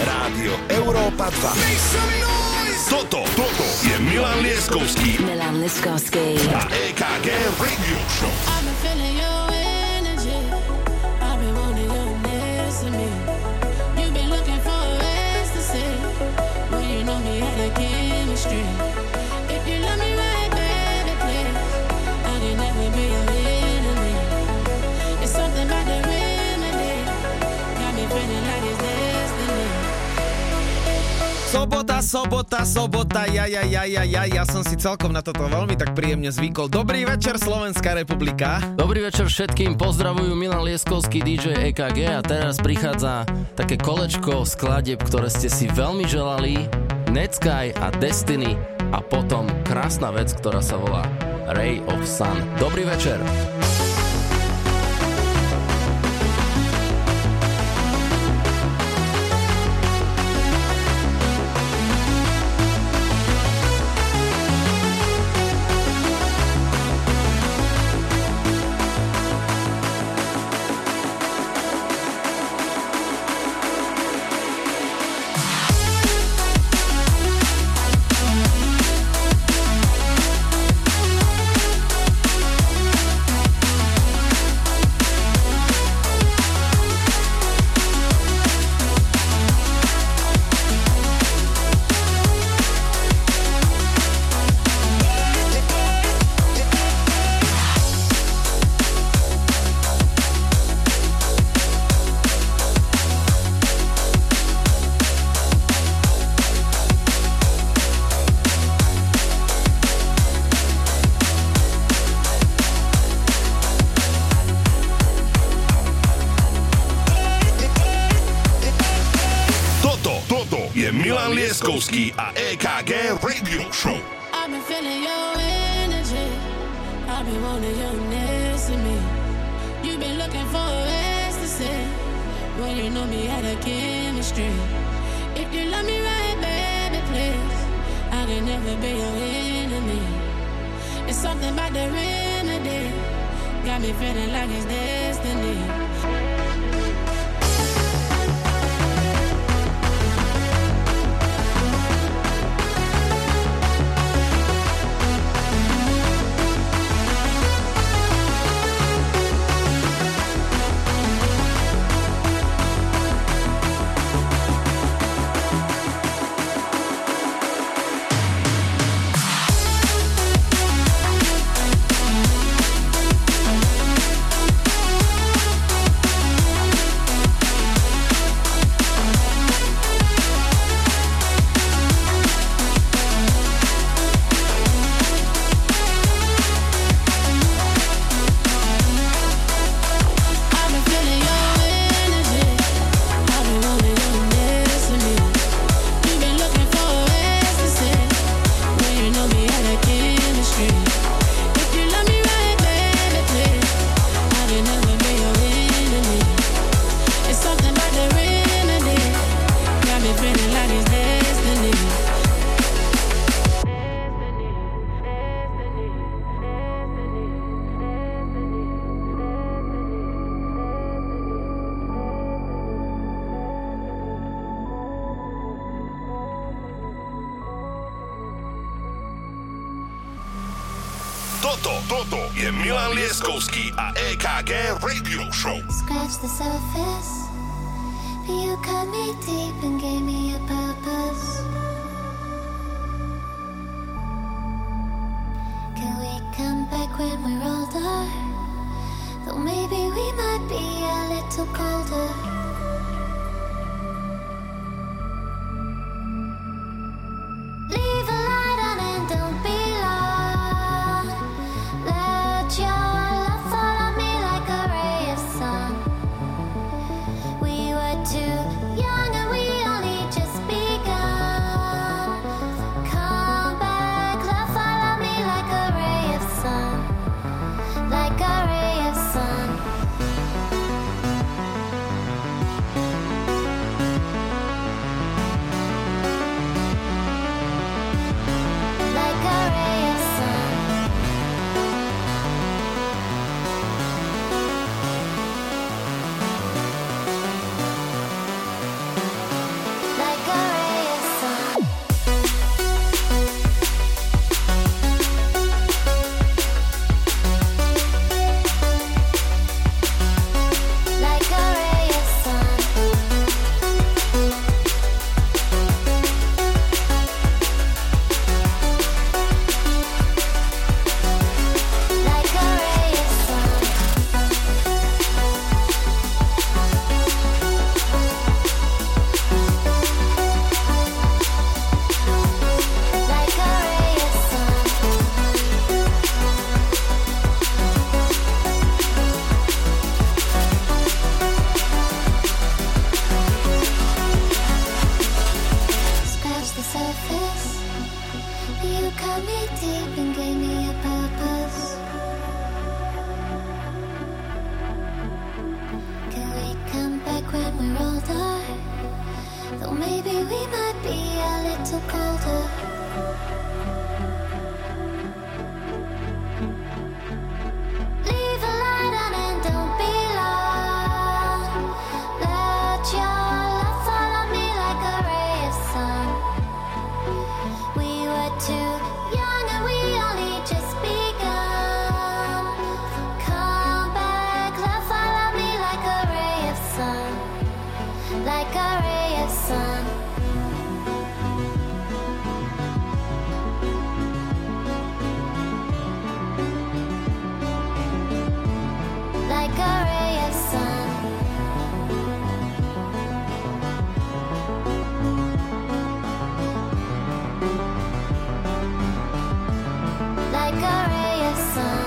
Rádio Európa 2. Toto je Milan Lieskovský. A EKG Radio Show. I've been feeling your energy. I've been wanting you next to me. You've been looking for a ways to say. Well, you know me and the chemistry. If you love me right, baby, please. I can never be your enemy. It's something about the remedy. Got me feeling like it's there. Sobota, ja som si celkom na toto veľmi tak príjemne zvykol. Dobrý večer, Slovenská republika. Dobrý večer všetkým, pozdravujú Milan Lieskovský, DJ EKG, a teraz prichádza také kolečko skladieb, ktoré ste si veľmi želali, Netsky a Destiny, a potom krásna vec, ktorá sa volá Ray of Sun. Dobrý večer. Lieskovský a EKG Radio Show. I've been feeling your energy. I've been wanting you next to me. You've been looking for a ways to say. Well, you know me had a chemistry. If you love me right, baby, please. I can never be your enemy. It's something about the remedy. Got me feeling like it's destiny. The surface, but you cut me deep and gave me a purpose. Can we come back when we're older? Though maybe we might be a little colder. Leave a light on and don't be long. Let your love follow me like a ray of sun. Too young and we Maybe we might be a little colder. Leave a light on and don't be long. Let your love follow me like a ray of sun. We were too young and we only just begun. Come back, love, follow me like a ray of sun. Like a ray. Sun. Like a ray of sun. Like a ray of sun.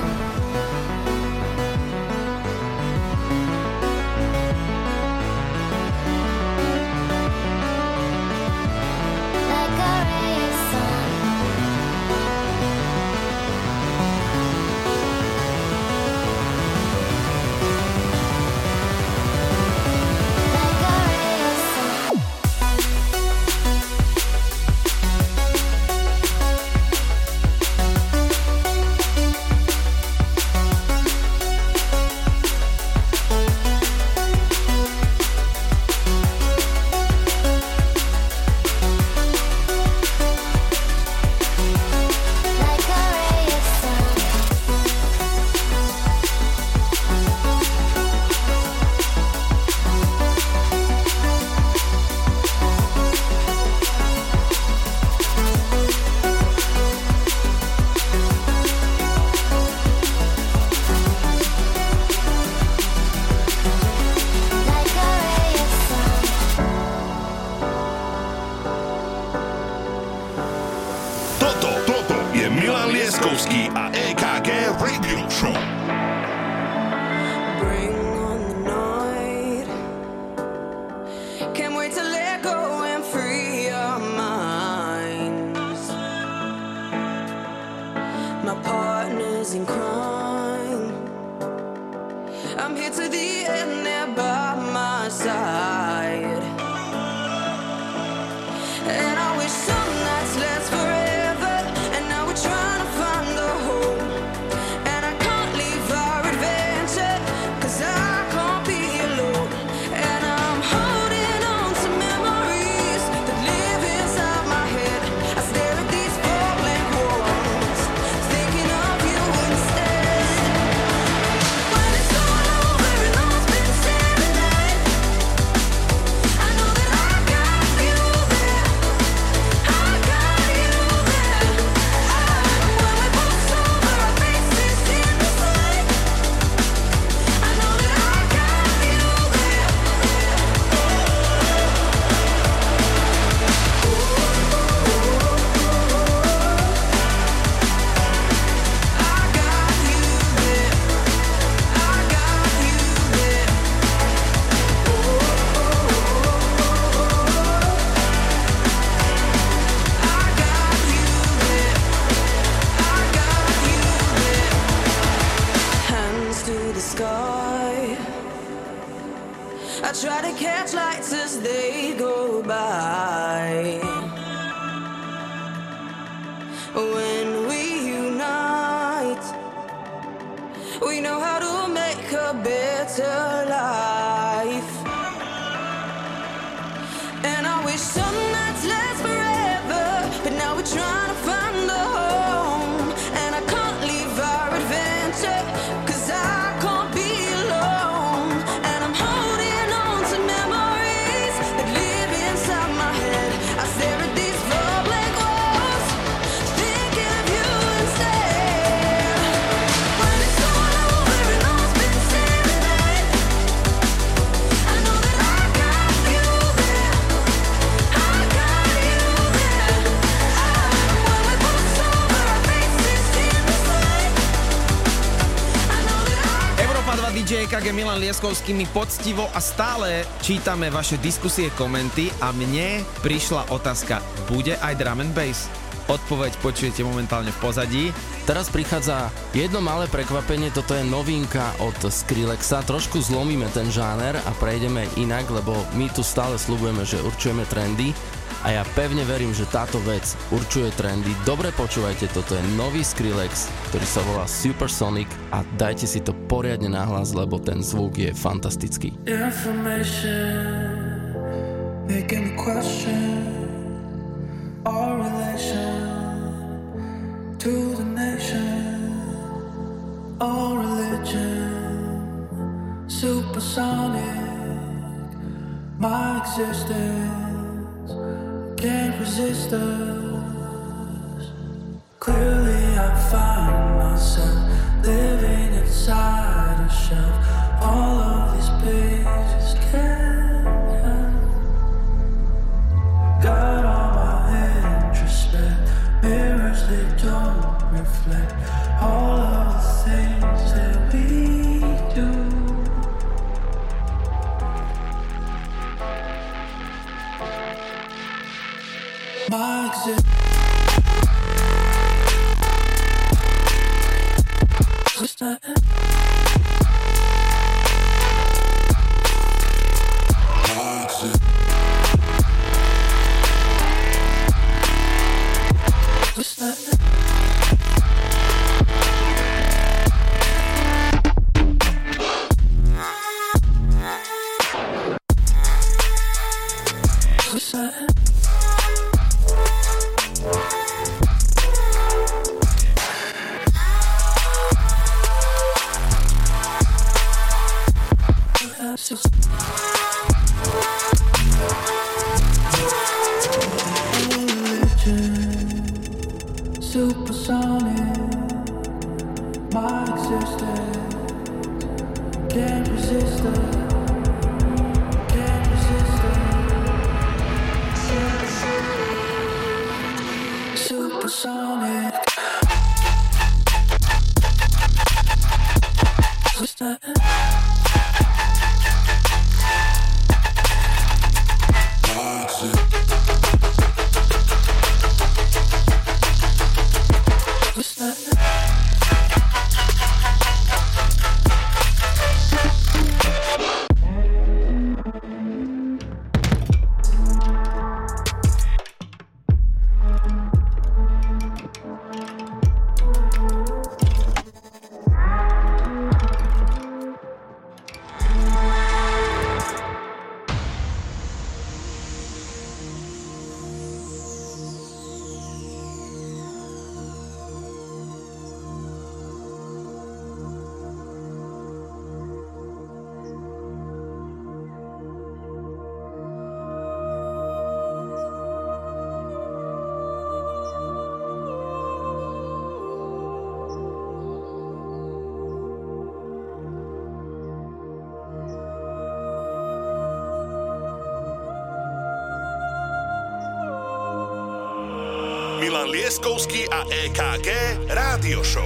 Milan Lieskovský, my poctivo a stále čítame vaše diskusie, komenty a mne prišla otázka, bude aj drum and bass? Odpoveď počujete momentálne v pozadí. Teraz prichádza jedno malé prekvapenie, toto je novinka od Skrillexa. Trošku zlomíme ten žáner a prejdeme inak, lebo my tu stále sľubujeme, že určujeme trendy a ja pevne verím, že táto vec určuje trendy. Dobre počúvajte, toto je nový Skrillex, ktorý sa volá Supersonic a dajte si to poriadne nahlas, lebo ten zvuk je fantastický. Our relation to the nation, our religion, supersonic, my existence, can't resist us. Clearly I find myself living inside a shell, all of these pages can't help. Got all mirrors, they don't reflect all of the things that we do. My Lieskovský a EKG Rádio Show.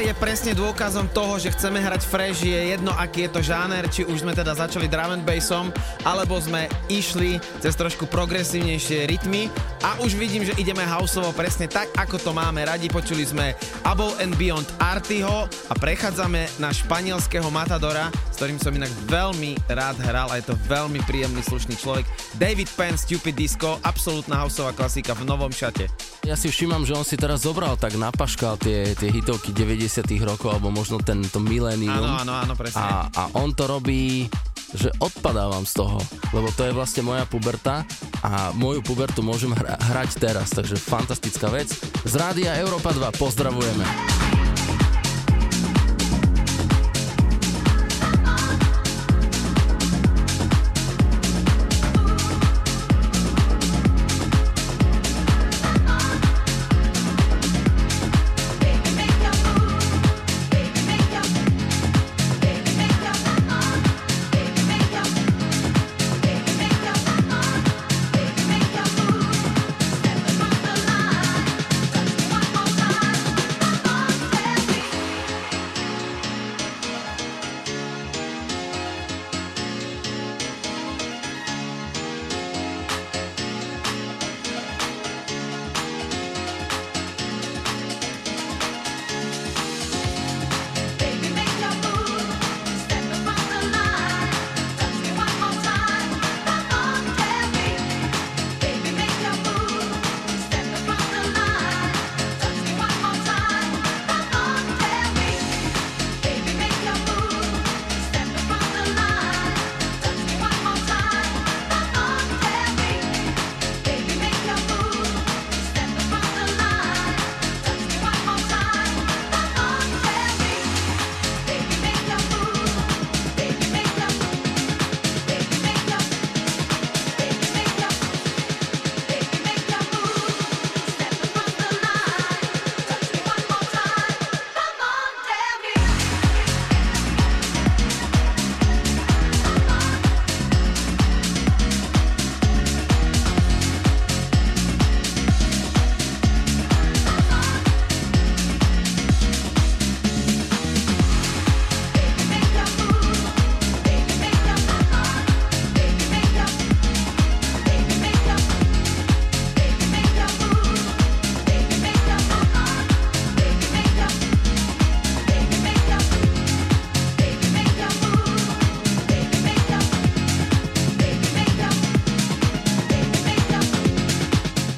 Je presne dôkazom toho, že chceme hrať fresh, je jedno, aký je to žáner, či už sme teda začali drum and bassom, alebo sme išli cez trošku progresívnejšie rytmy a už vidím, že ideme houseovo presne tak, ako to máme radi. Počuli sme Above and Beyond Artyho a prechádzame na španielského matadora, s ktorým som inak veľmi rád hral a je to veľmi príjemný, slušný človek. David Penn, Stupid Disco, absolútna houseová klasika v novom šate. Ja si všímam, že on si teraz zobral tak na paškal tie hitovky 90-tých rokov, alebo možno tento milénium. Áno, presne. A on to robí, že odpadávam z toho, lebo to je vlastne moja puberta a moju pubertu môžem hrať teraz, takže fantastická vec. Z Rádia Európa 2 pozdravujeme.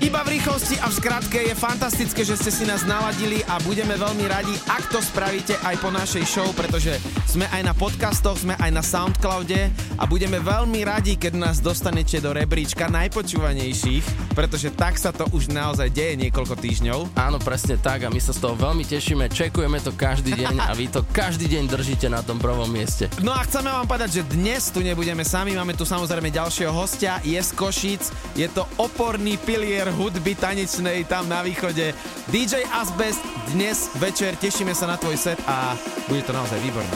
Iba v rýchlosti a v skratke je fantastické, že ste si nás naladili a budeme veľmi radi, ak to spravíte aj po našej show, pretože sme aj na podcastoch, sme aj na Soundcloude a budeme veľmi radi, keď nás dostanete do rebríčka najpočúvanejších, pretože tak sa to už naozaj deje niekoľko týždňov. Áno, presne tak a my sa z toho veľmi tešíme, čekujeme to každý deň a vy to každý deň držíte na tom prvom mieste. No a chceme vám povedať, že dnes tu nebudeme sami, máme tu samozrejme ďalšieho hostia, je z Košíc, je to oporný pilier hudby tanečnej tam na východe. DJ Azbest dnes večer, tešíme sa na tvoj set a bude to naozaj výborné.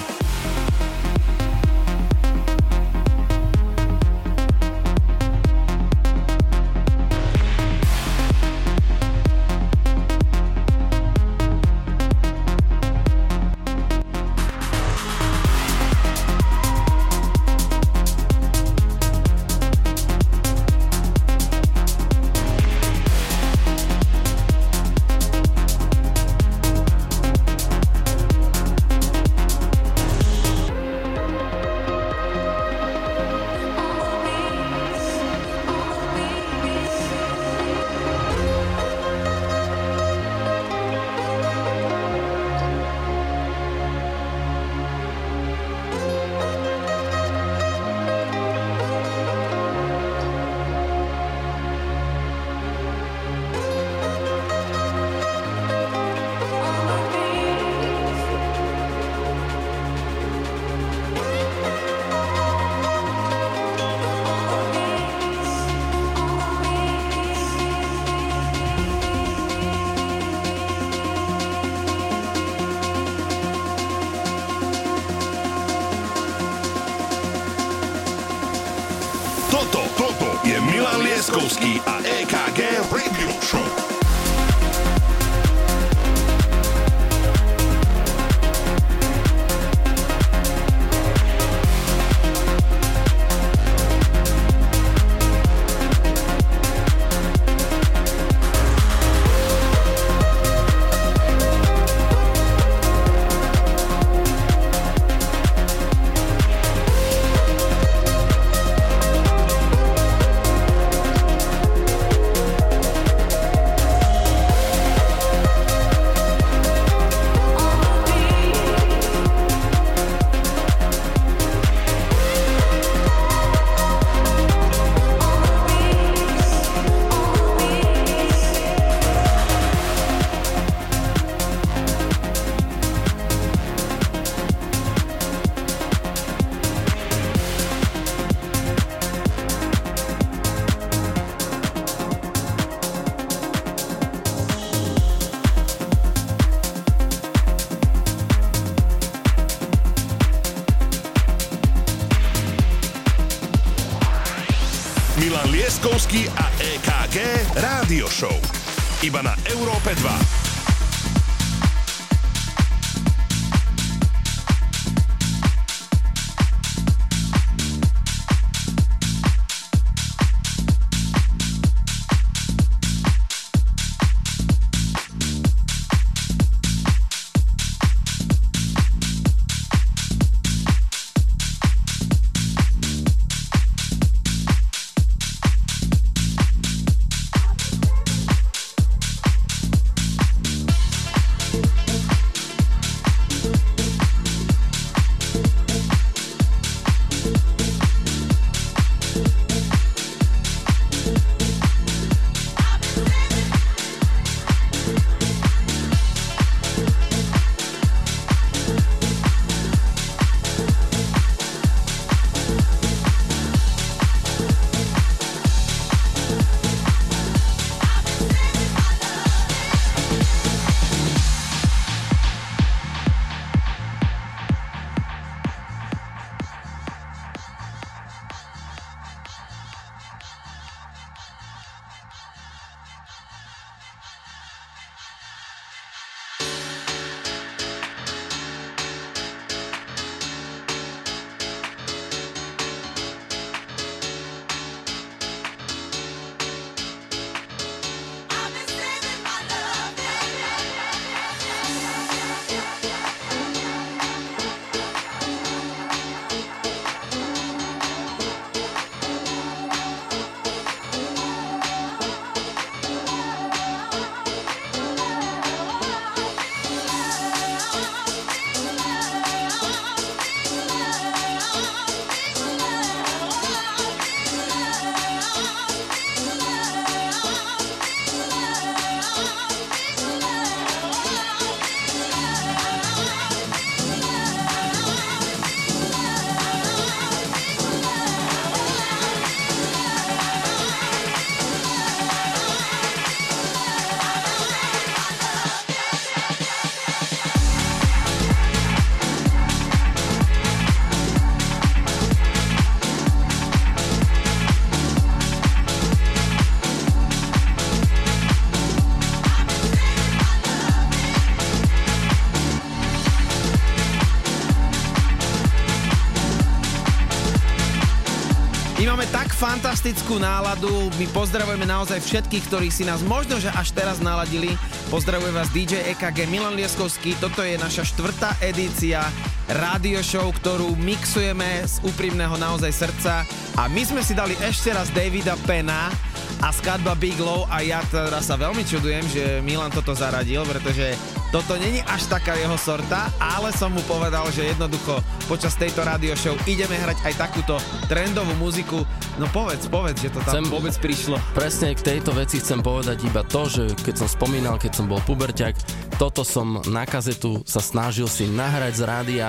A EKG Rádio Show. Iba na Európe 2. fantastickú náladu. My pozdravujeme naozaj všetkých, ktorí si nás možno, že až teraz naladili. Pozdravuje vás DJ EKG Milan Lieskovský. Toto je naša 4. edícia radio show, ktorú mixujeme z úprimného naozaj srdca. A my sme si dali ešte raz Davida Pena a skladba Big Low a ja teraz sa veľmi čudujem, že Milan toto zaradil, pretože toto není až taká jeho sorta, ale som mu povedal, že jednoducho počas tejto rádio show ideme hrať aj takúto trendovú muziku. No povedz, že to tam vôbec prišlo. Presne k tejto veci chcem povedať iba to, že keď som spomínal, keď som bol puberťak, toto som na kazetu sa snažil si nahrať z rádia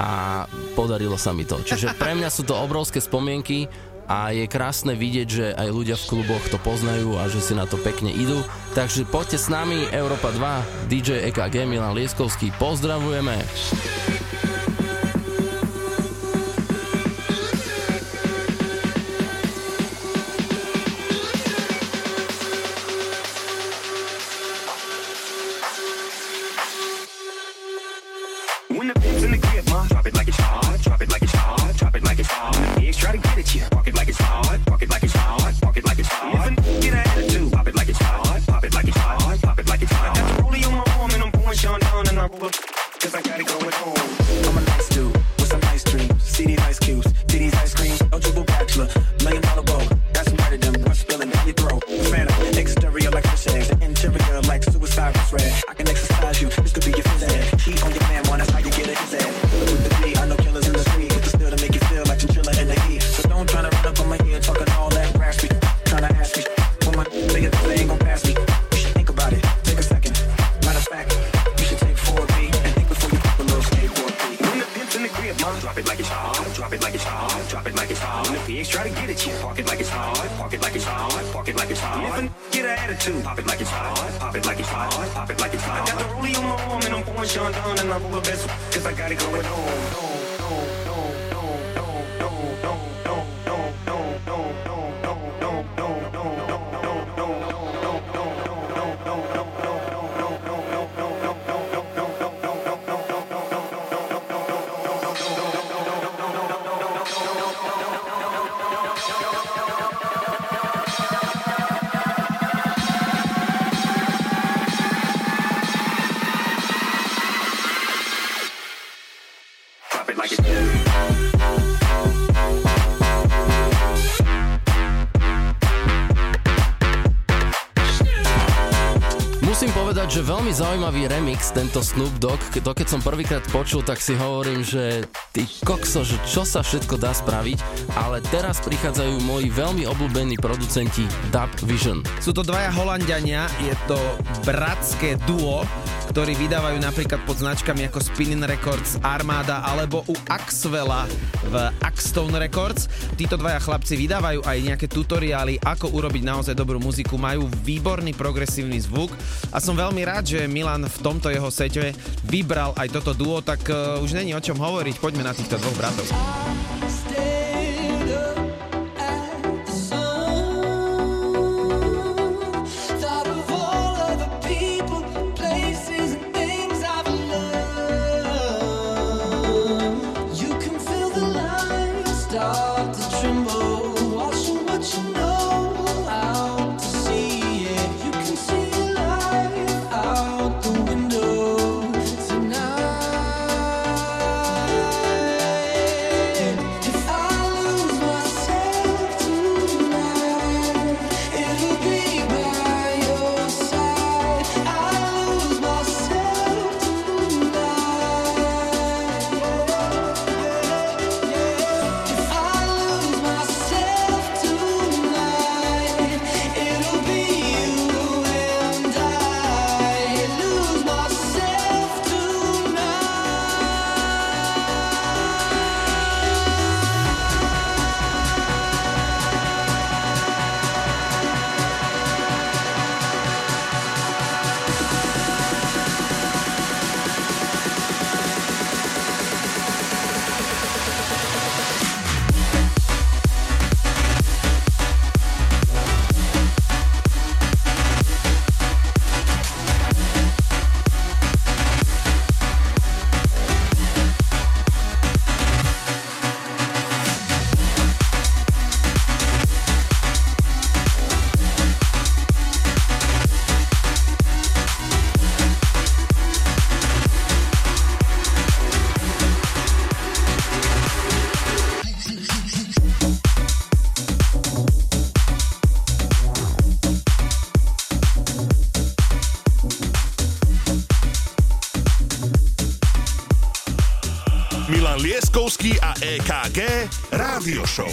a podarilo sa mi to. Čiže pre mňa sú to obrovské spomienky a je krásne vidieť, že aj ľudia v kluboch to poznajú a že si na to pekne idú. Takže poďte s nami, Európa 2, DJ EKG Milan Lieskovský, pozdravujeme. Veľmi zaujímavý remix, tento Snoop Dogg. To keď som prvýkrát počul, tak si hovorím, že ty kokso, že čo sa všetko dá spraviť, ale teraz prichádzajú moji veľmi obľúbení producenti Dub Vision. Sú to dvaja Holanďania, je to bratské duo, ktorí vydávajú napríklad pod značkami ako Spinnin' Records, Armáda alebo u Axwella v Axstone Records. Títo dvaja chlapci vydávajú aj nejaké tutoriály, ako urobiť naozaj dobrú muziku, majú výborný progresívny zvuk a som veľmi rád, že Milan v tomto jeho sete vybral aj toto duo, tak už není o čom hovoriť, poďme na týchto dvoch bratov. Pieskovský a EKG Rádio Show.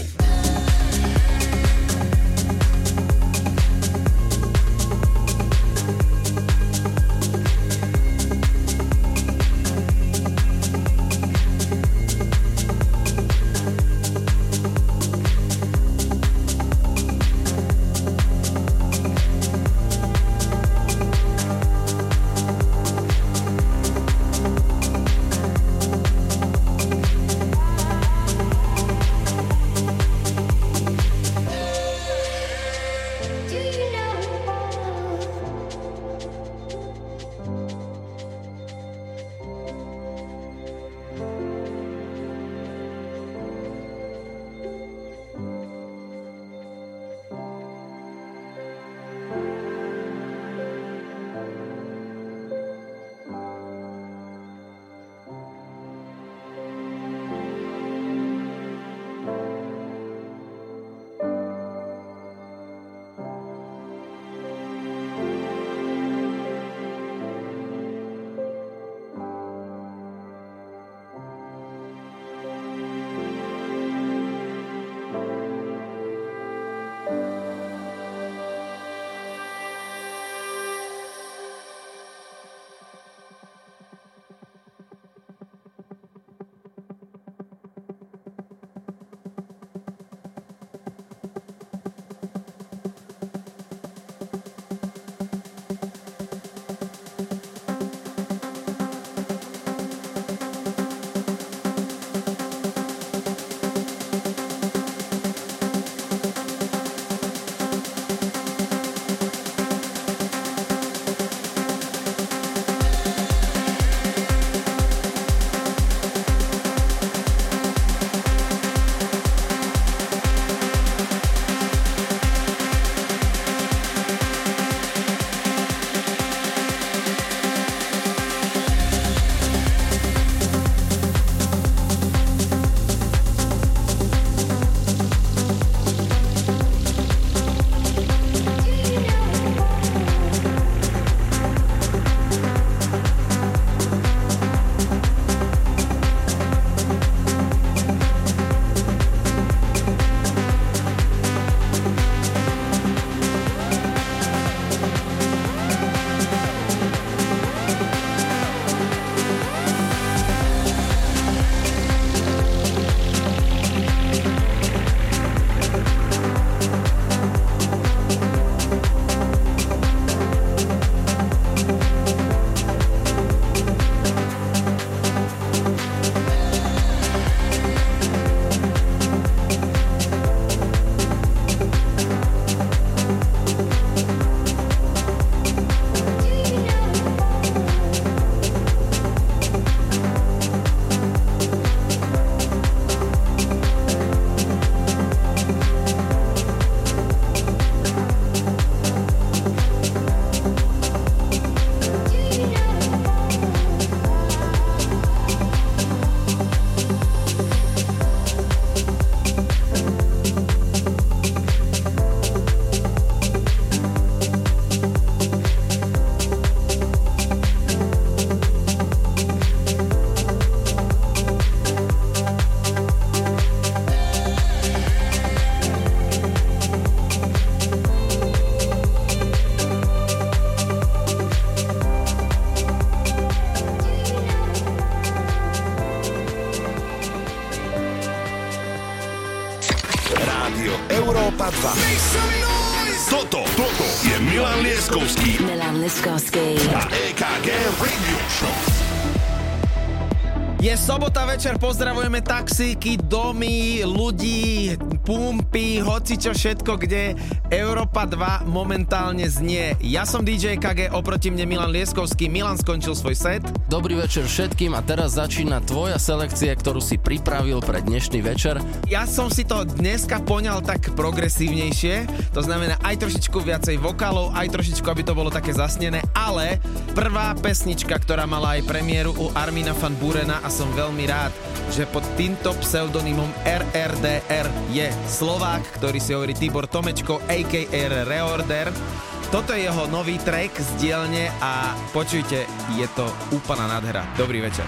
Večer pozdravujeme taxíky, domy, ľudí, pumpy, hocičo, všetko, kde Európa 2 momentálne znie. Ja som DJ KG, oproti mne Milan Lieskovský. Milan skončil svoj set. Dobrý večer všetkým a teraz začína tvoja selekcia, ktorú si pripravil pre dnešný večer. Ja som si to dneska poňal tak progresívnejšie, to znamená aj trošičku viacej vokálov, aj trošičku, aby to bolo také zasnené, ale prvá pesnička, ktorá mala aj premiéru u Armina van Burena a som veľmi rád, že pod týmto pseudonymom RRDR je Slovák, ktorý si hovorí Tibor Tomečko, a.k.a. Reorder. Toto je jeho nový track z dielne a počujte, je to úplná nádhera. Dobrý večer.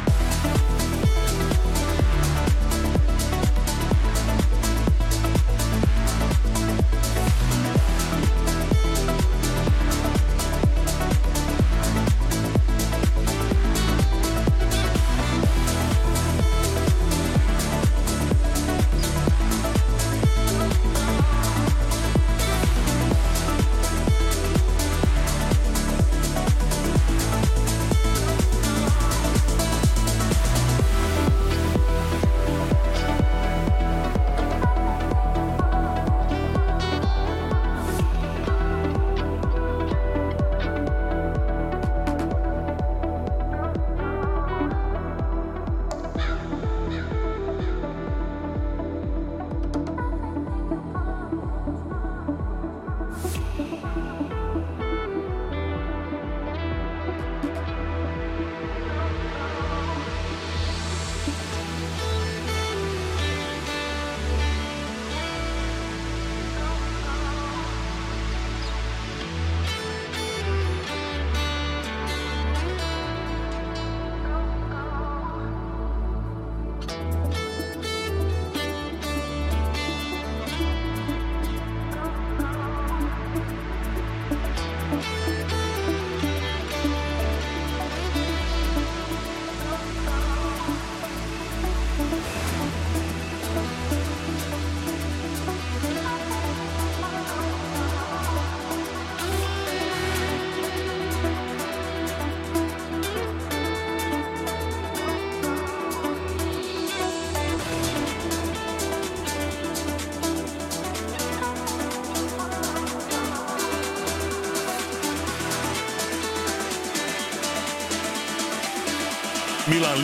Milan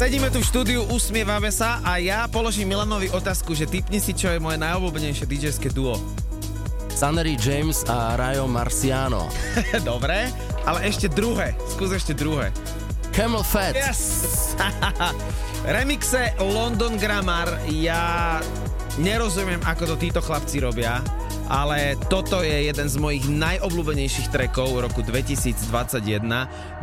Sedíme tu v štúdiu, usmievame sa a ja položím Milanovi otázku, že tipni si, čo je moje najobľúbenejšie DJ-ské duo. Sunny James a Rayo Marciano. Dobre, ale ešte druhé, skús ešte druhé. Camel Fat. Yes! Remixe London Grammar, ja nerozumiem, ako to títo chlapci robia, ale toto je jeden z mojich najobľúbenejších trackov roku 2021.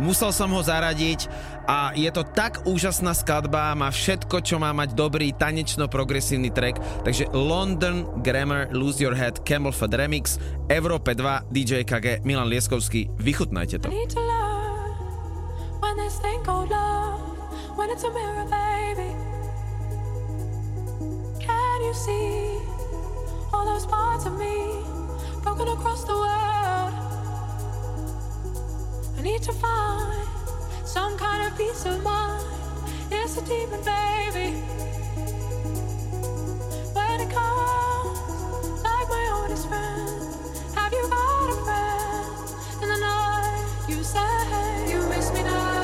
Musel som ho zaradiť a je to tak úžasná skladba, má všetko, čo má mať dobrý tanečno-progresívny track, takže London Grammar, Lose Your Head, Camel Fat Remix, Európe 2, DJ KG, Milan Lieskovský, vychutnajte to. When it's a mirror, baby, can you see all those parts of me broken across the world? I need to find some kind of peace of mind. It's a demon, baby. When it comes, like my oldest friend, have you got a friend? In the night, you say you miss me now.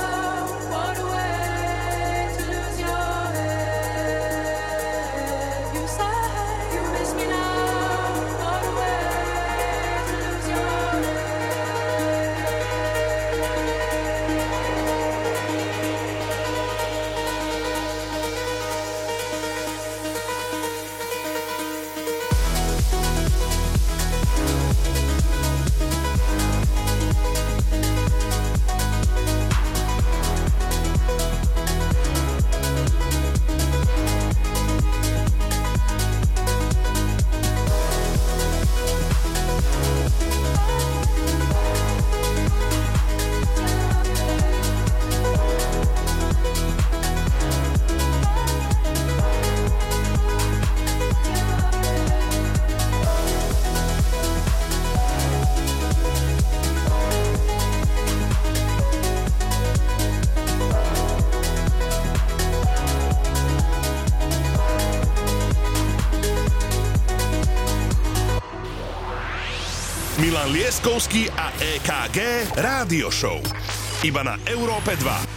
Milan Lieskovský a EKG Rádio Show. Iba na Európe 2.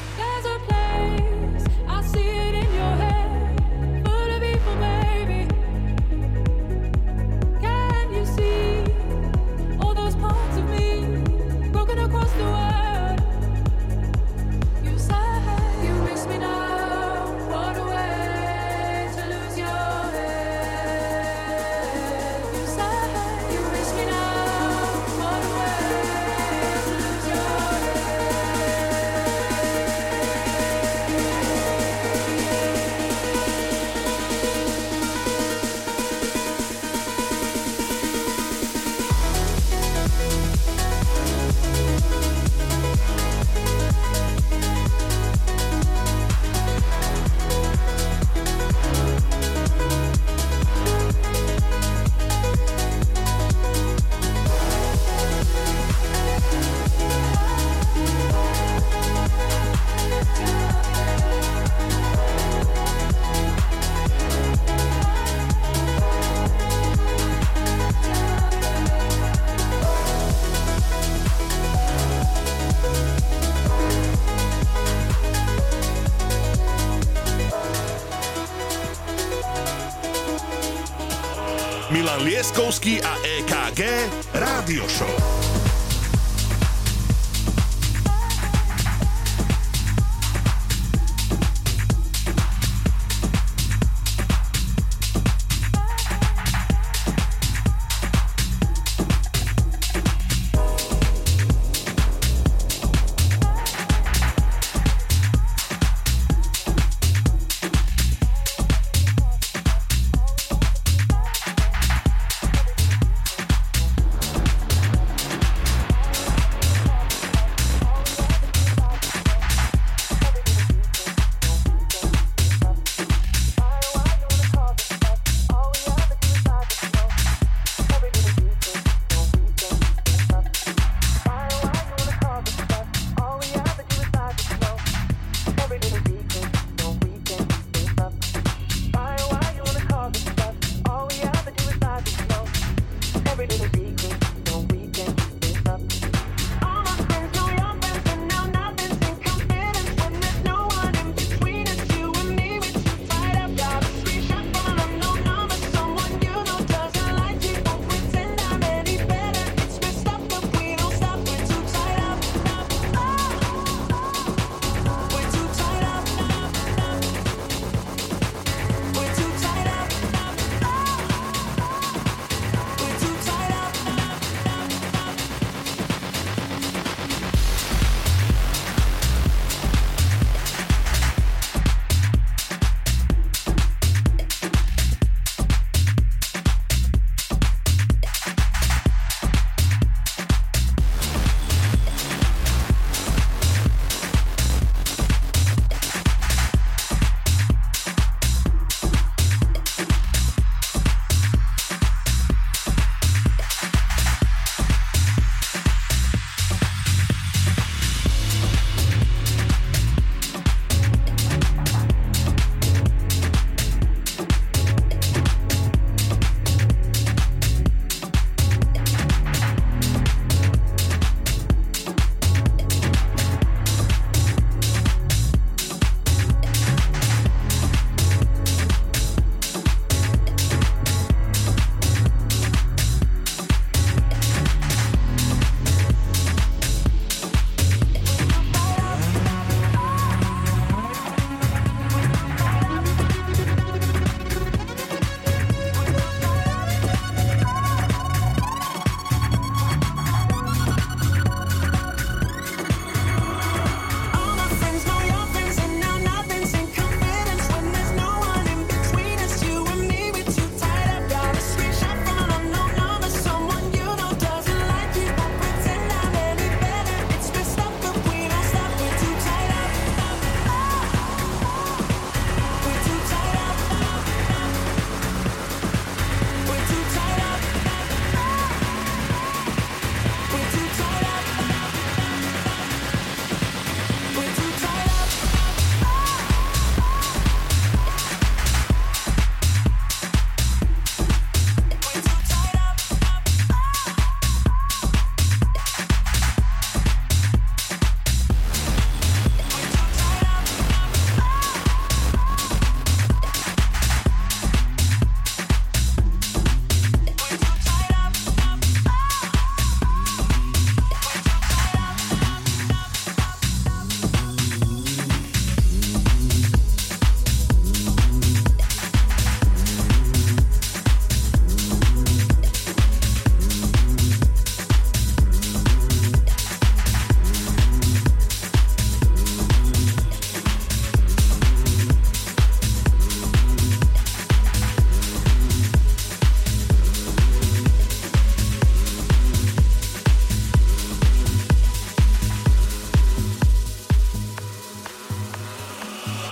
Lieskovský a EKG Rádio Show.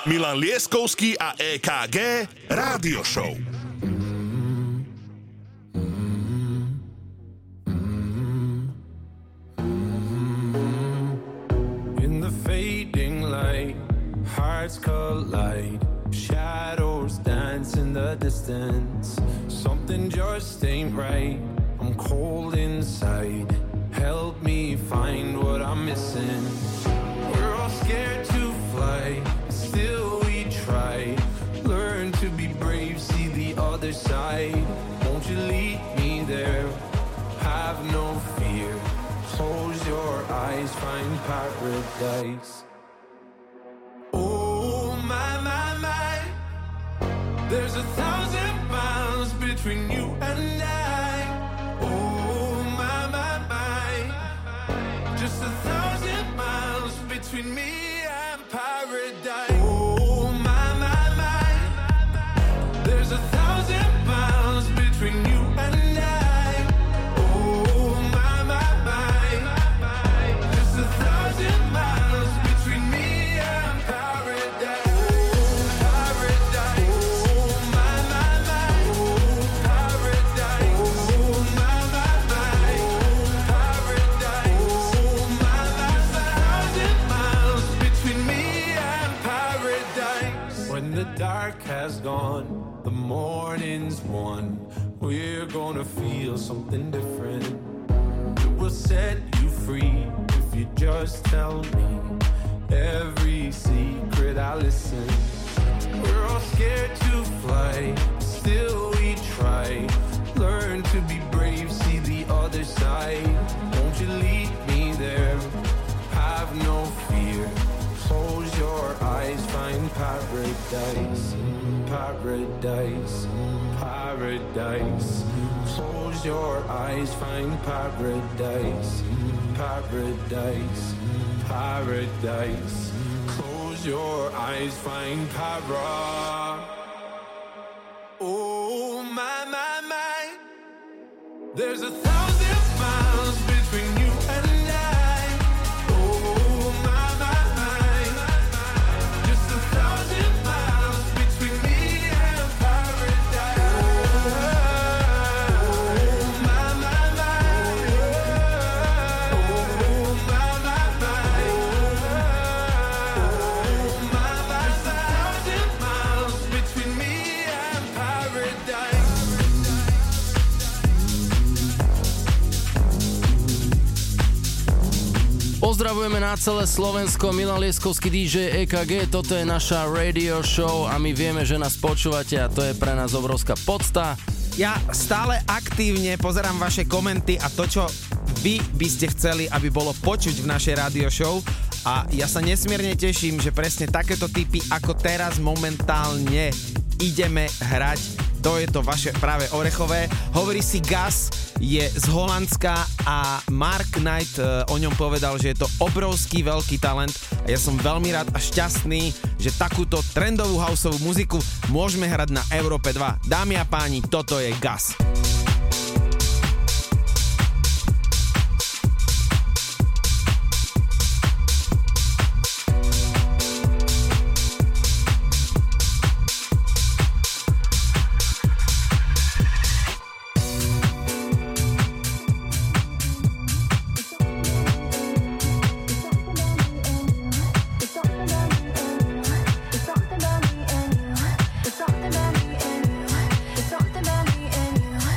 Milan Lieskovský a EKG Rádio Show. In the fading light, hearts collide, shadows dance in the distance. Something just ain't right, I'm cold inside. Help me find what I'm missing. We're all scared to fly, still we try. Learn to be brave, see the other side. Won't you lead me there? Have no fear. Close your eyes, find paradise. Oh my, my, my. There's 1,000 miles between you and I. Oh my, my, my. Just 1,000 miles between me. Gone, the morning's won. We're gonna feel something different. It will set you free if you just tell me every secret. I listen. We're all scared to fly, still we try. Learn to be brave, see the other side. Won't you lead me there? Have no fear. Close your eyes, find paradise, paradise, paradise. Close your eyes, find paradise, paradise, paradise. Close your eyes, find para. Oh my, my, my. There's 1,000 miles between you and I. Oh my, my. Pozdravujeme na celé Slovensko, Milan Lieskovský DJ EKG, toto je naša radio show a my vieme, že nás počúvate a to je pre nás obrovská podsta. Ja stále aktívne pozerám vaše komenty a to, čo vy by ste chceli, aby bolo počuť v našej radio show a ja sa nesmierne teším, že presne takéto typy ako teraz momentálne ideme hrať. To je to vaše práve orechové. Hovorí si Gas, je z Holandska a Mark Knight o ňom povedal, že je to obrovský veľký talent a ja som veľmi rád a šťastný, že takúto trendovú houseovú muziku môžeme hrať na Európe 2. Dámy a páni, toto je Gas. Something about me and you.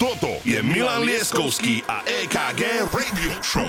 Toto je Milan Lieskovský a EKG Radio Show.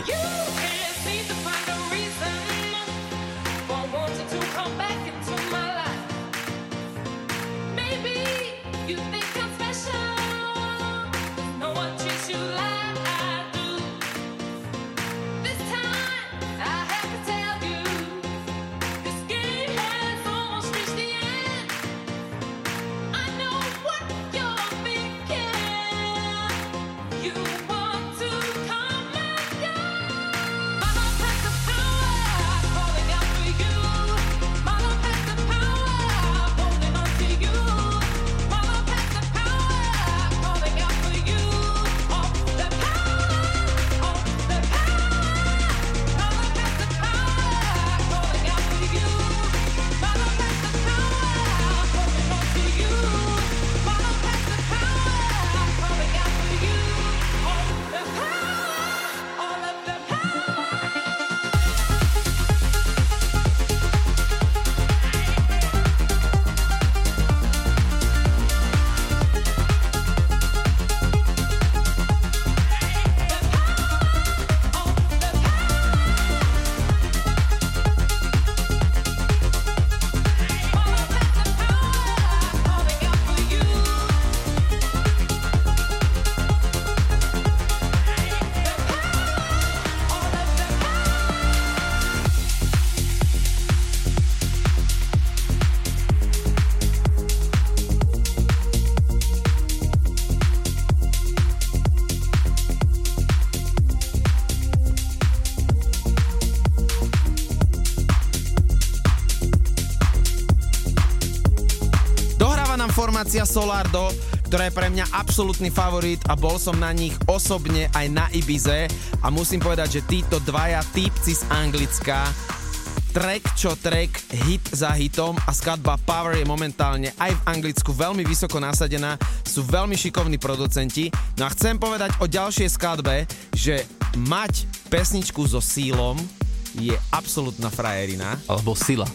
formácia Solardo, ktorá je pre mňa absolútny favorit a bol som na nich osobne aj na Ibize a musím povedať, že títo dvaja týpci z Anglicka track čo track, hit za hitom a skladba Power je momentálne aj v Anglicku veľmi vysoko nasadená, sú veľmi šikovní producenti. No a chcem povedať o ďalšej skladbe, že mať pesničku so sílom je absolútna frajerina. Alebo sila.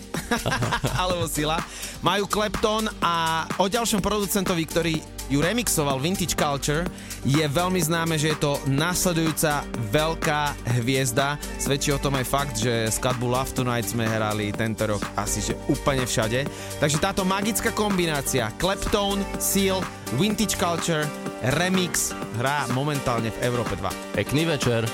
Majú Clapton a o ďalšom producentovi, ktorý ju remixoval, Vintage Culture, je veľmi známe, že je to nasledujúca veľká hviezda. Svedčí o tom aj fakt, že skladbu Love Tonight sme hrali tento rok asi že úplne všade. Takže táto magická kombinácia Clapton, Seal, Vintage Culture, remix hrá momentálne v Európe 2. Pekný večer.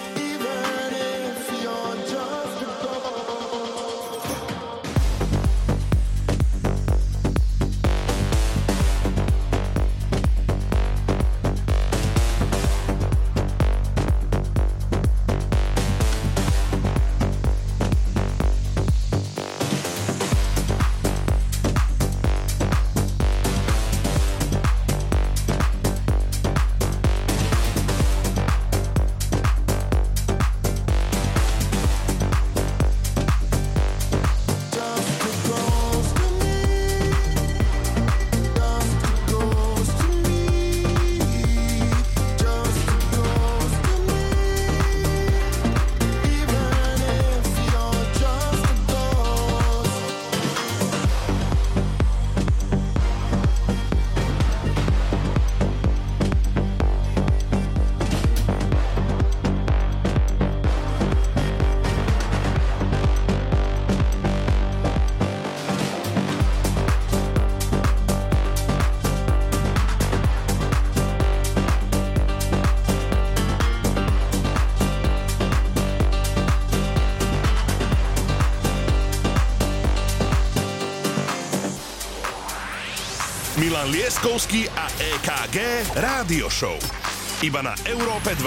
Lieskovský a EKG Rádio Show. Iba na Európe 2.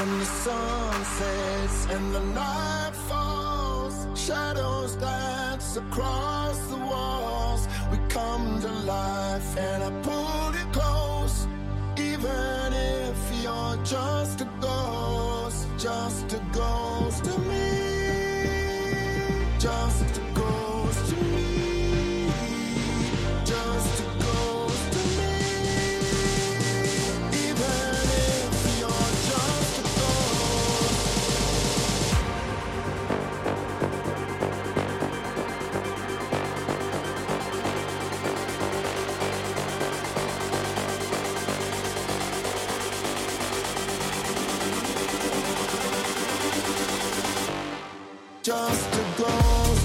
When the sun sets and the night falls, shadows dance across the walls. We come to life and I pull you close, even if you're just a ghost to me. Just a ghost to me, just a ghost to me, even if you're just a ghost, just a ghost.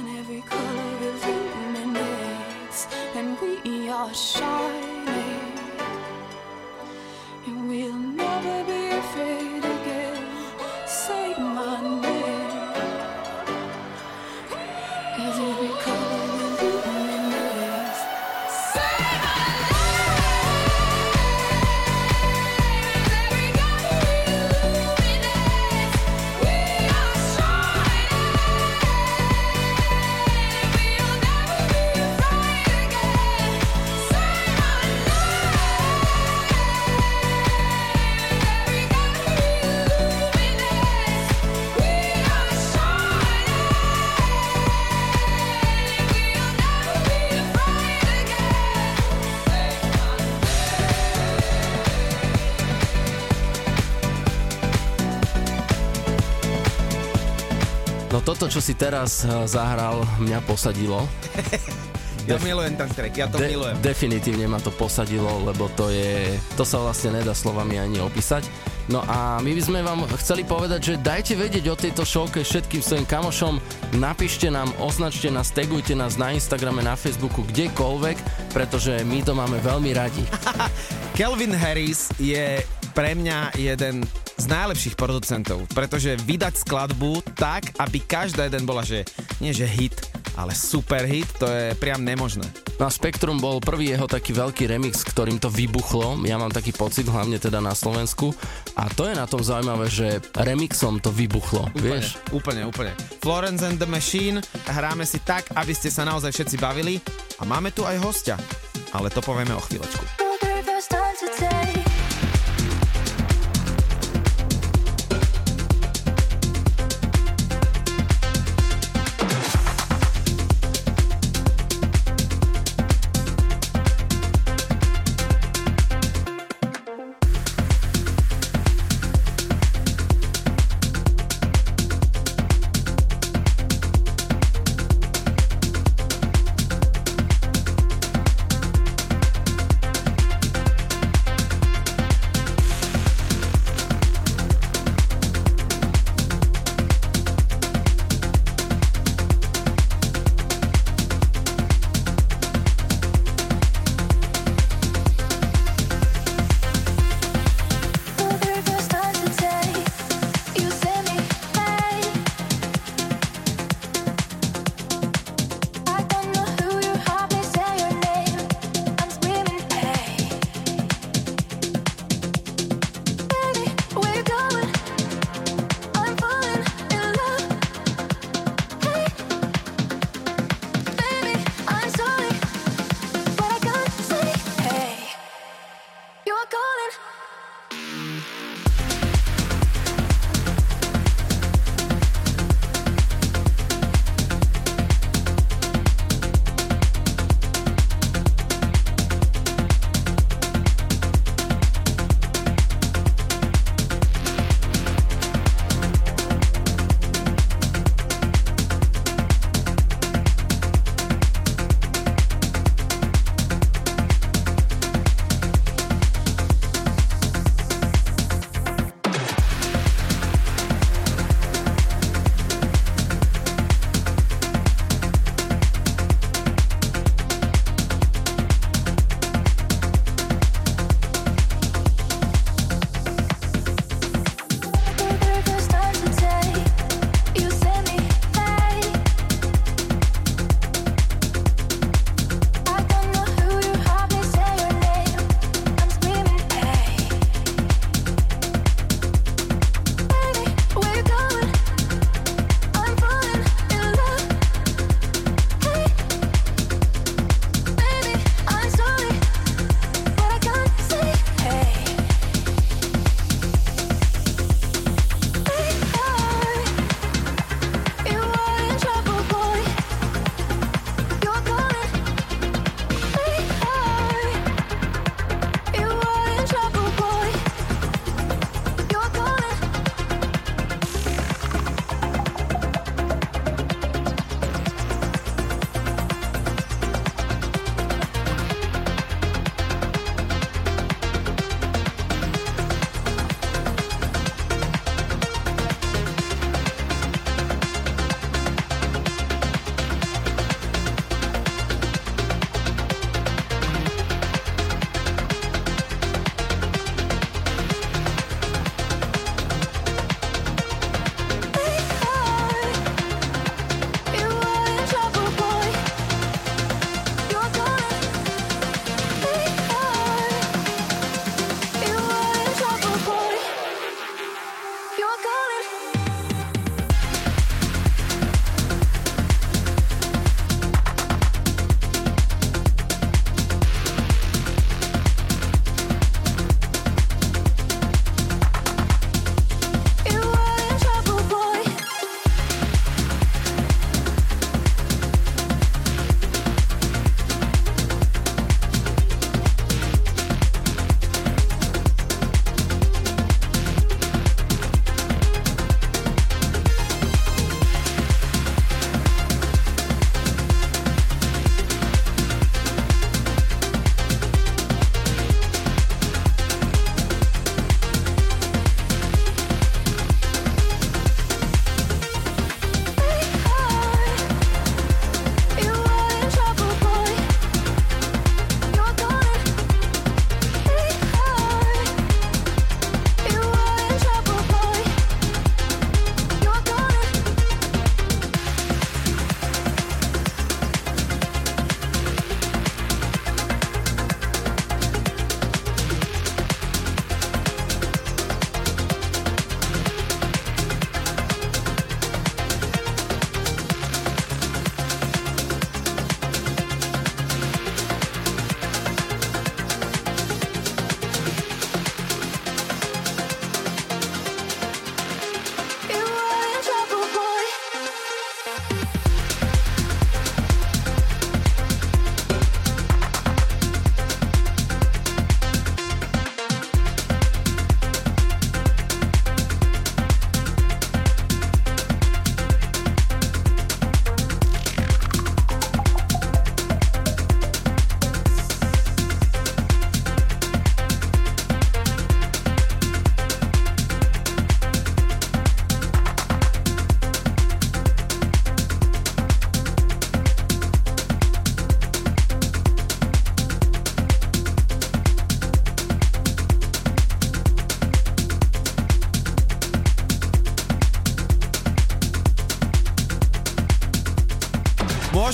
and every color illuminates, and we are shining, and we'll never be afraid again. Say my name, as every color illuminates. Say my name. Toto, čo si teraz zahral, mňa posadilo. Ja milujem ten track, ja to milujem. Definitívne ma to posadilo, lebo to sa vlastne nedá slovami ani opísať. No a my by sme vám chceli povedať, že dajte vedieť o tejto showke všetkým svojim kamošom, napíšte nám, označte nás, tagujte nás na Instagrame, na Facebooku, kdekoľvek, pretože my to máme veľmi radi. Calvin Harris je pre mňa jeden z najlepších producentov, pretože vydať skladbu tak, aby každá jeden bola, že nie že hit, ale super hit, to je priam nemožné. Na Spektrum bol prvý jeho taký veľký remix, ktorým to vybuchlo, ja mám taký pocit, hlavne teda na Slovensku, a to je na tom zaujímavé, že remixom to vybuchlo, úplne, vieš? Úplne. Florence and the Machine, hráme si tak, aby ste sa naozaj všetci bavili, a máme tu aj hostia, ale to povieme o chvíľočku.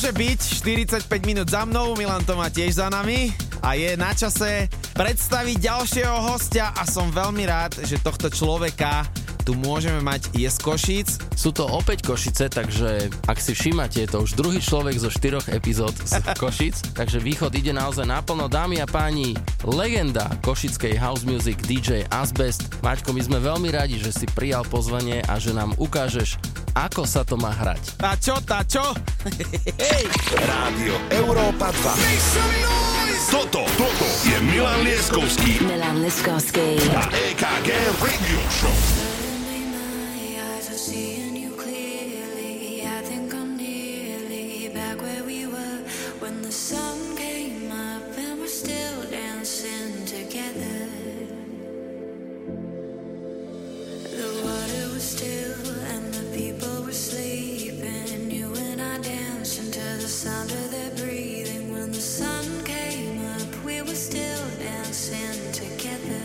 môže byť, 45 minút za mnou, Milan to má tiež za nami a je na čase predstaviť ďalšieho hostia a som veľmi rád, že tohto človeka tu môžeme mať, je z Košíc. Sú to opäť Košice, takže ak si všímate, je to už druhý človek zo 4 epizód z Košic, takže východ ide naozaj naplno. Dámy a páni, legenda košickej house music DJ Asbest. Maťko, my sme veľmi radi, že si prijal pozvanie a že nám ukážeš, ako sa to má hrať. Tá čo? Rádio Európa 2. Toto je Milan Leskovský. A EKG Radio Show. Seeing you clearly, I think I'm nearly back where we were when the sun came up and we're still dancing together. The water was still and the people were sleeping. You and I dancing to the sound of their breathing. When the sun came up, we were still dancing together.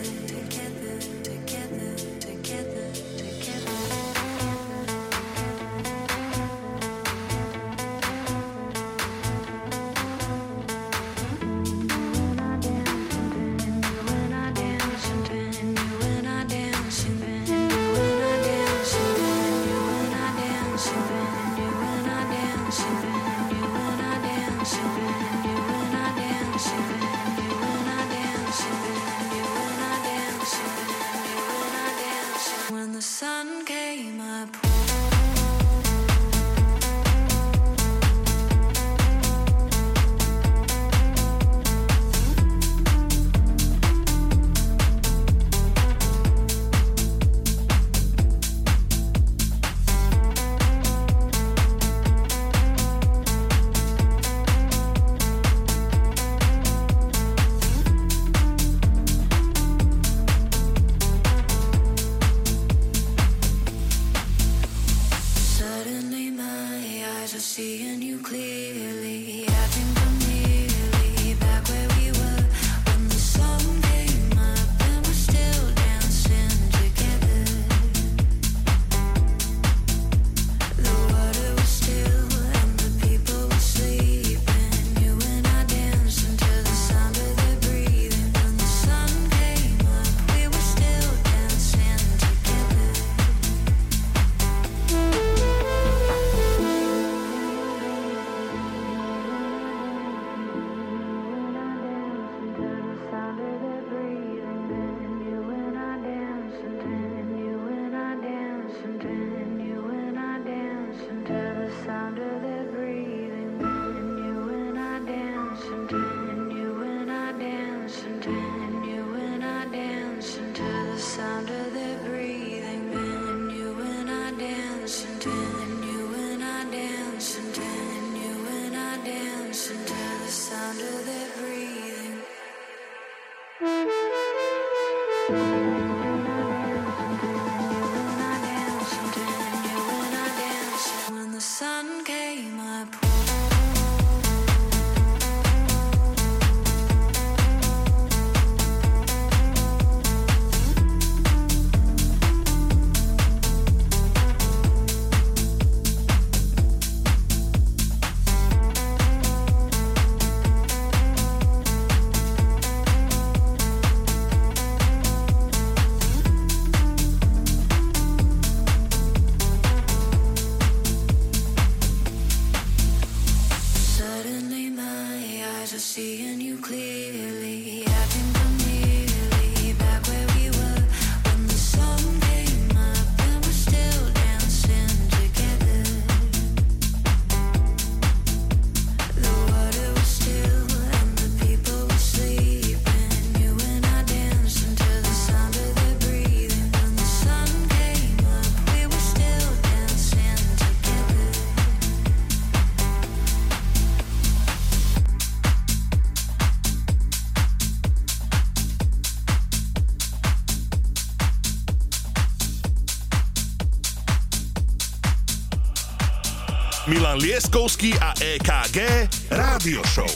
Milan Lieskovský a EKG Rádio Show.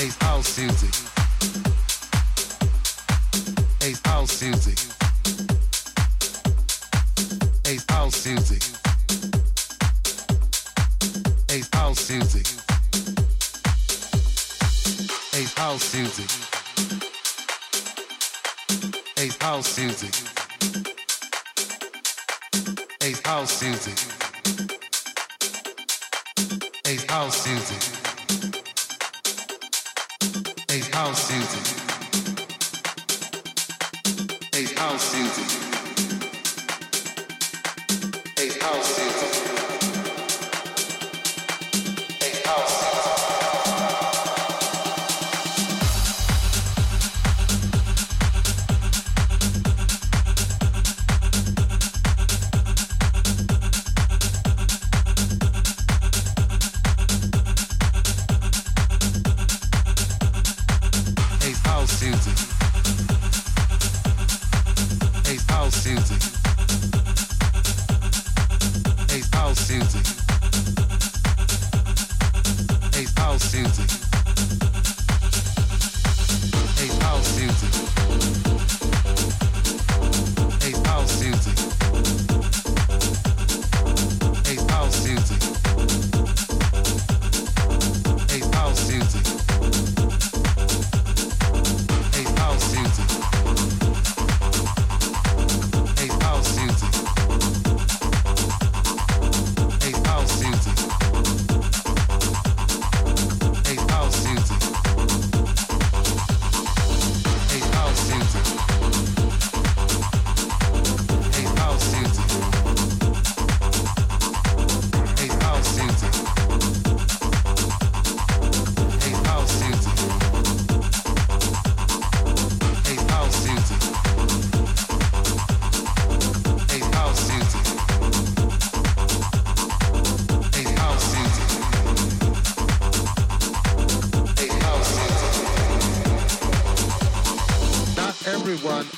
Ace House Music. Ace House Music. Ace House Music. Ace House Music. house music. Ace house music. Ace house music. Ace house music. Ace house music. Ace house music. Ace house music. Ace house music.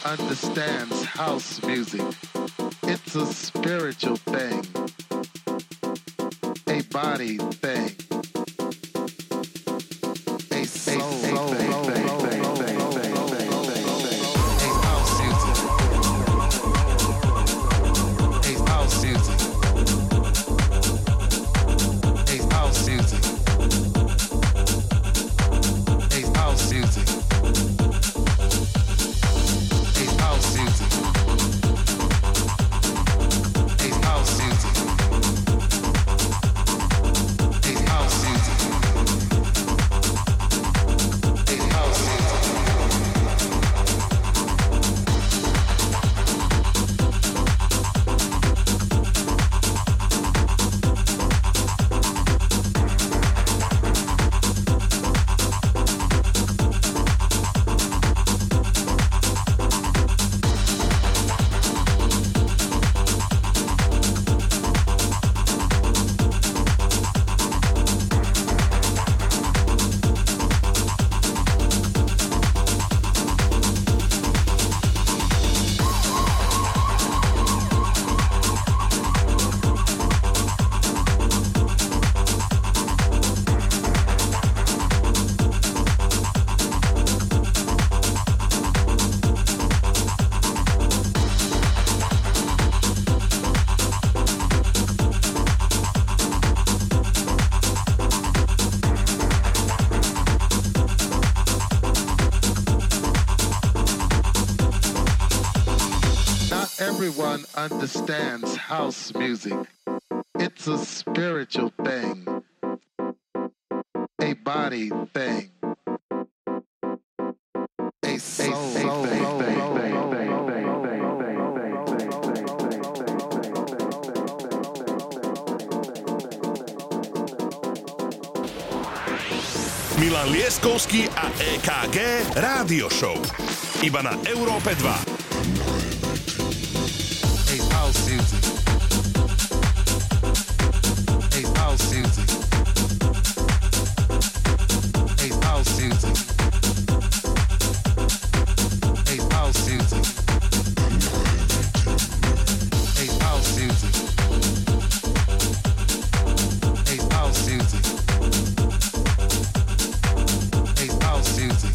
Understands house music. It's a spiritual thing, a body thing, a soul thing. A house music. Everyone understands house music. It's a spiritual thing, a body thing, a soul thing. Milan Lieskovský a EKG Rádio Show. Iba na Európe 2. House music. Ace house music. Ace house music. Ace house music. Ace house music. Ace house music. Ace house music. Ace house music.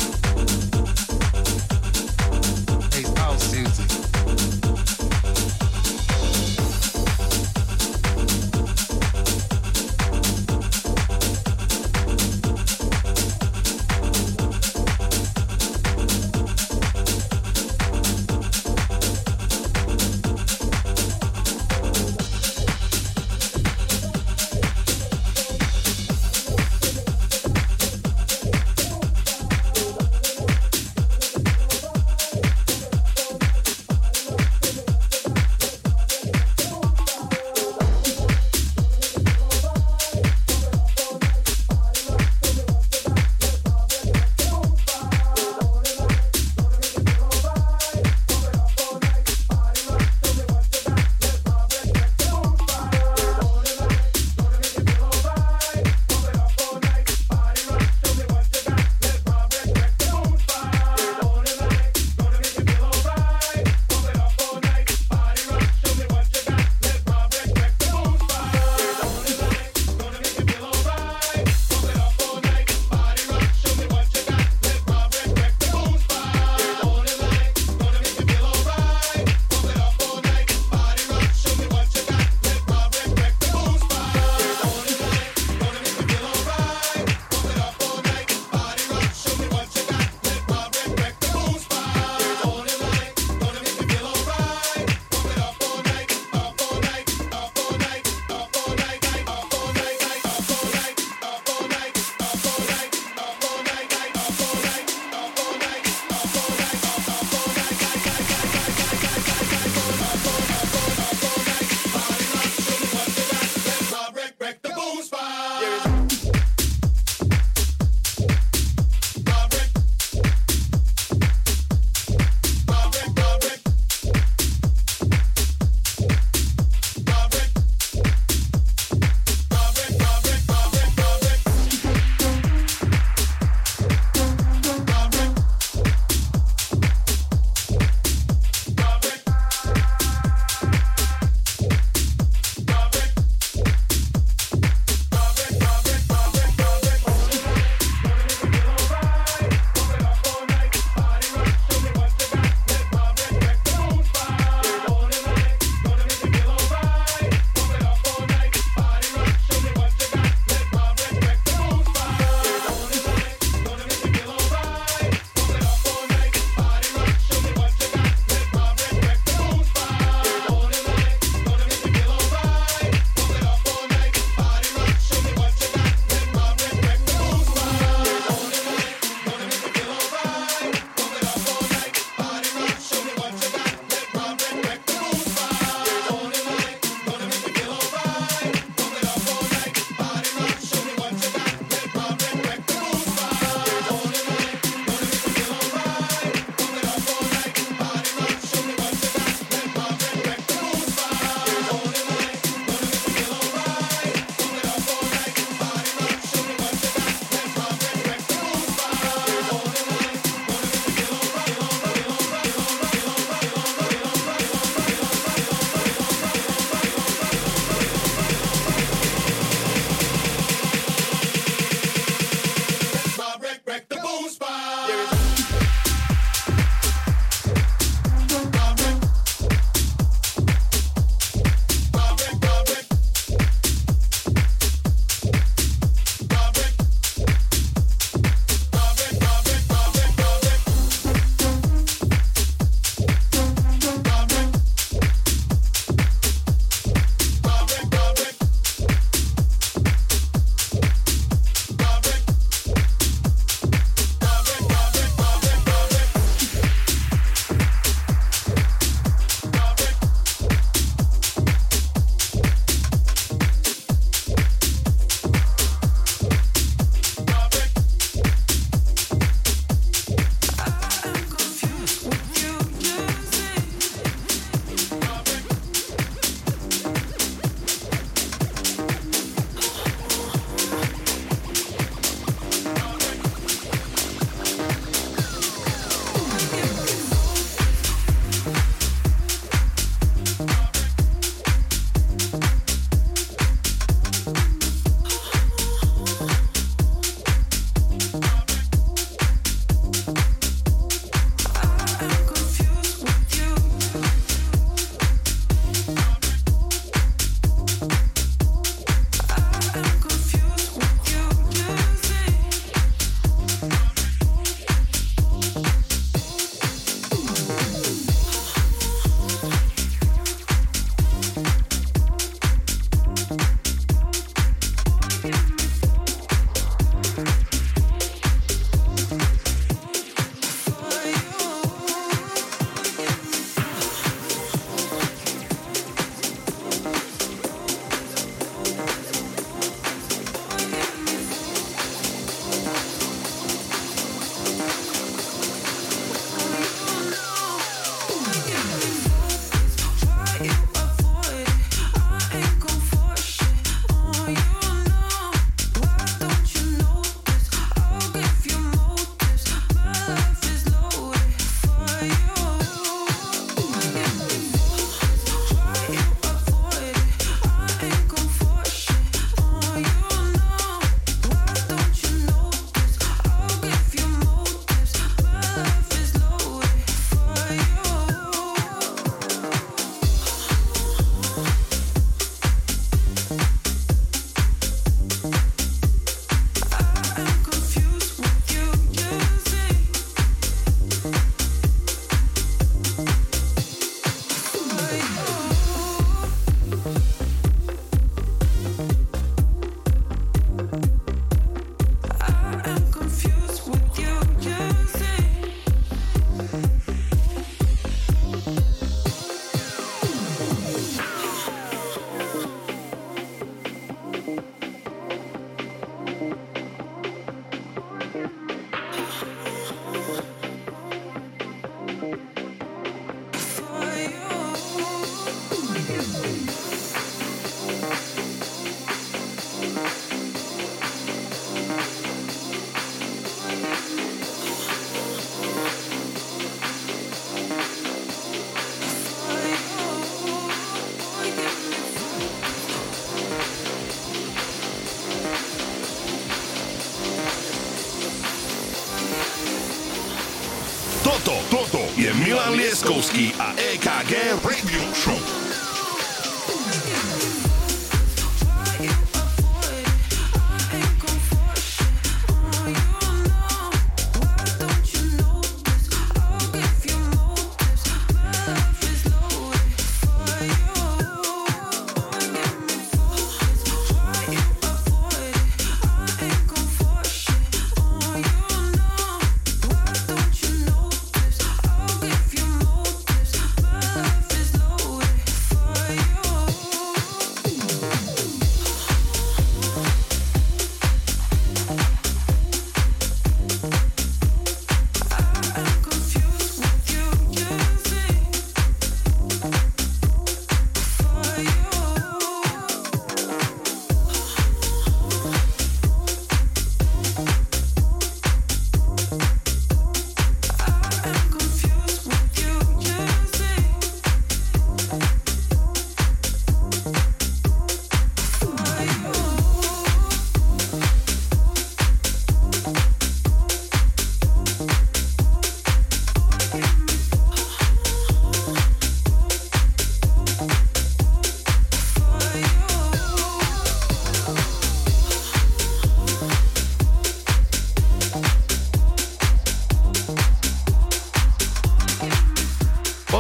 Toto je Milan Lieskovský a EKG Radio Show.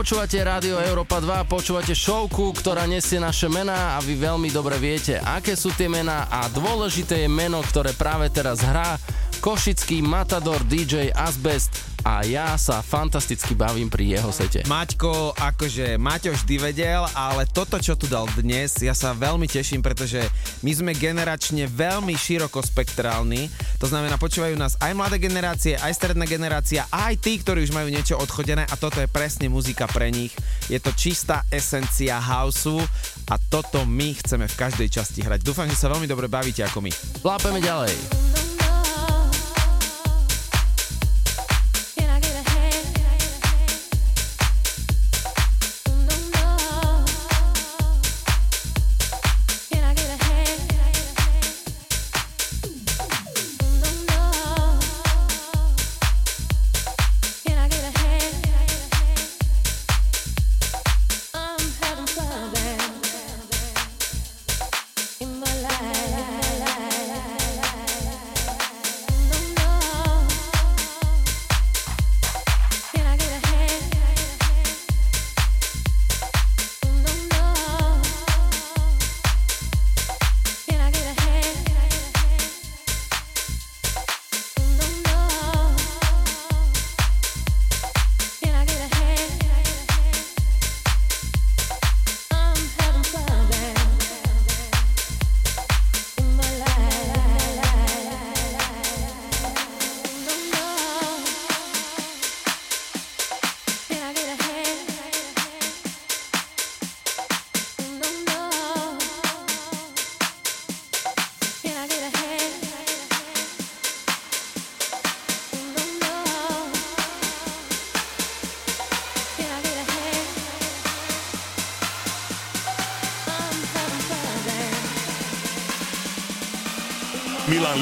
Počúvate Rádio Európa 2, počúvate showku, ktorá nesie naše mená a vy veľmi dobre viete, aké sú tie mená a dôležité je meno, ktoré práve teraz hrá košický matador DJ Azbest a ja sa fantasticky bavím pri jeho sete. Maťko, akože Maťo vždy vedel, ale toto, čo tu dal dnes, ja sa veľmi teším, pretože my sme generačne veľmi širokospektrálni. To znamená, počúvajú nás aj mladé generácie, aj stredná generácia, aj tí, ktorí už majú niečo odchodené a toto je presne muzika pre nich. Je to čistá esencia houseu a toto my chceme v každej časti hrať. Dúfam, že sa veľmi dobre bavíte ako my. Lápeme ďalej. Milan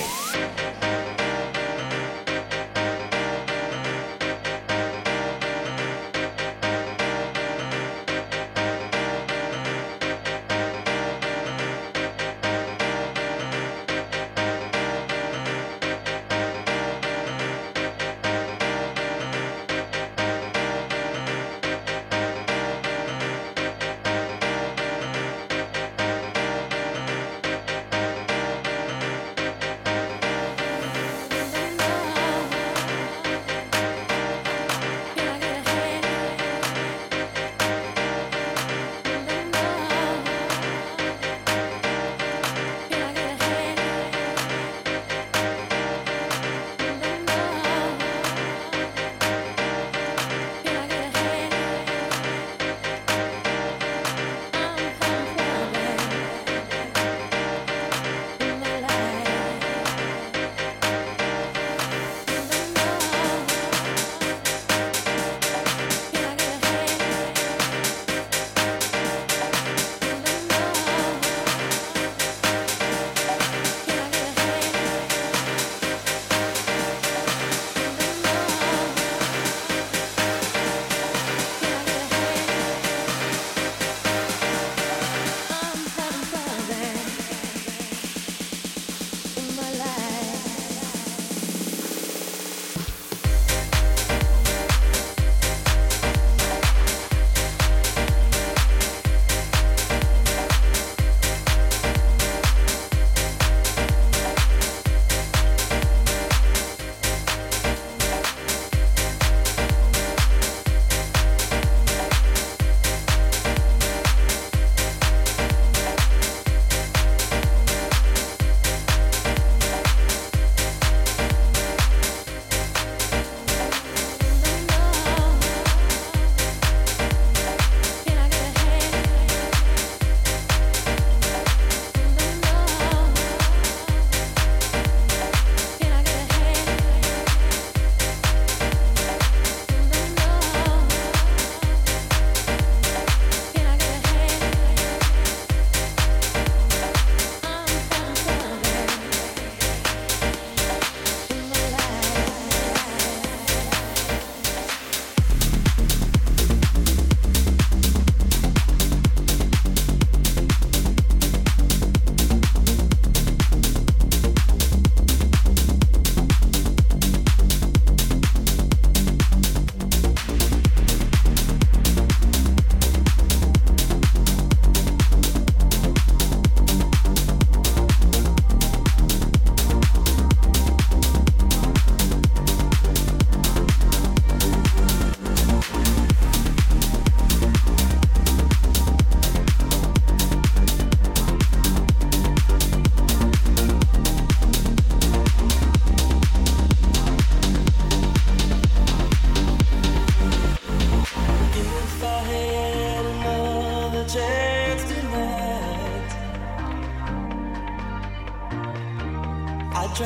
I try to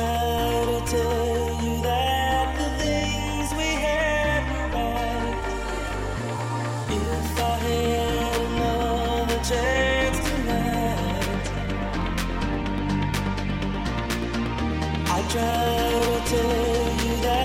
tell you that the things we had were right. If I had another chance tonight, I try to tell you that.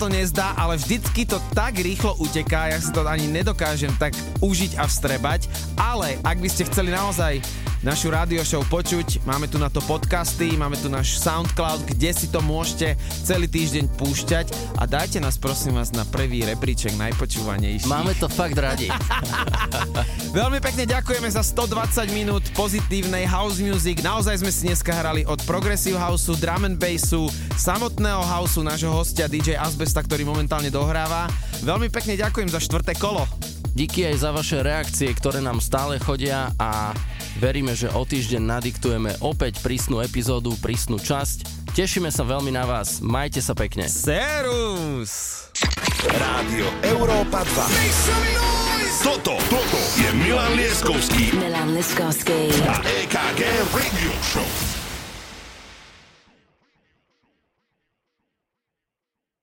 To nezdá, ale vždycky to tak rýchlo uteká, ja si to ani nedokážem tak užiť a vstrebať, ale ak by ste chceli naozaj našu rádio show počuť, máme tu na to podcasty, máme tu náš Soundcloud, kde si to môžete celý týždeň púšťať a dajte nás prosím vás na prvý rebríček najpočúvanejší. Máme to fakt radi. Veľmi pekne ďakujeme za 120 minút pozitívnej house music. Naozaj sme si dneska hrali od progressive houseu, drum and bassu, samotného houseu nášho hostia DJ Asbesta, ktorý momentálne dohráva. Veľmi pekne ďakujem za 4. kolo. Díky aj za vaše reakcie, ktoré nám stále chodia a veríme, že o týždeň nadiktujeme opäť prísnu epizódu, prísnu časť. Tešíme sa veľmi na vás. Majte sa pekne. Serus! Rádio Európa 2. Toto je Milan Lieskovský a EKG Radio Show.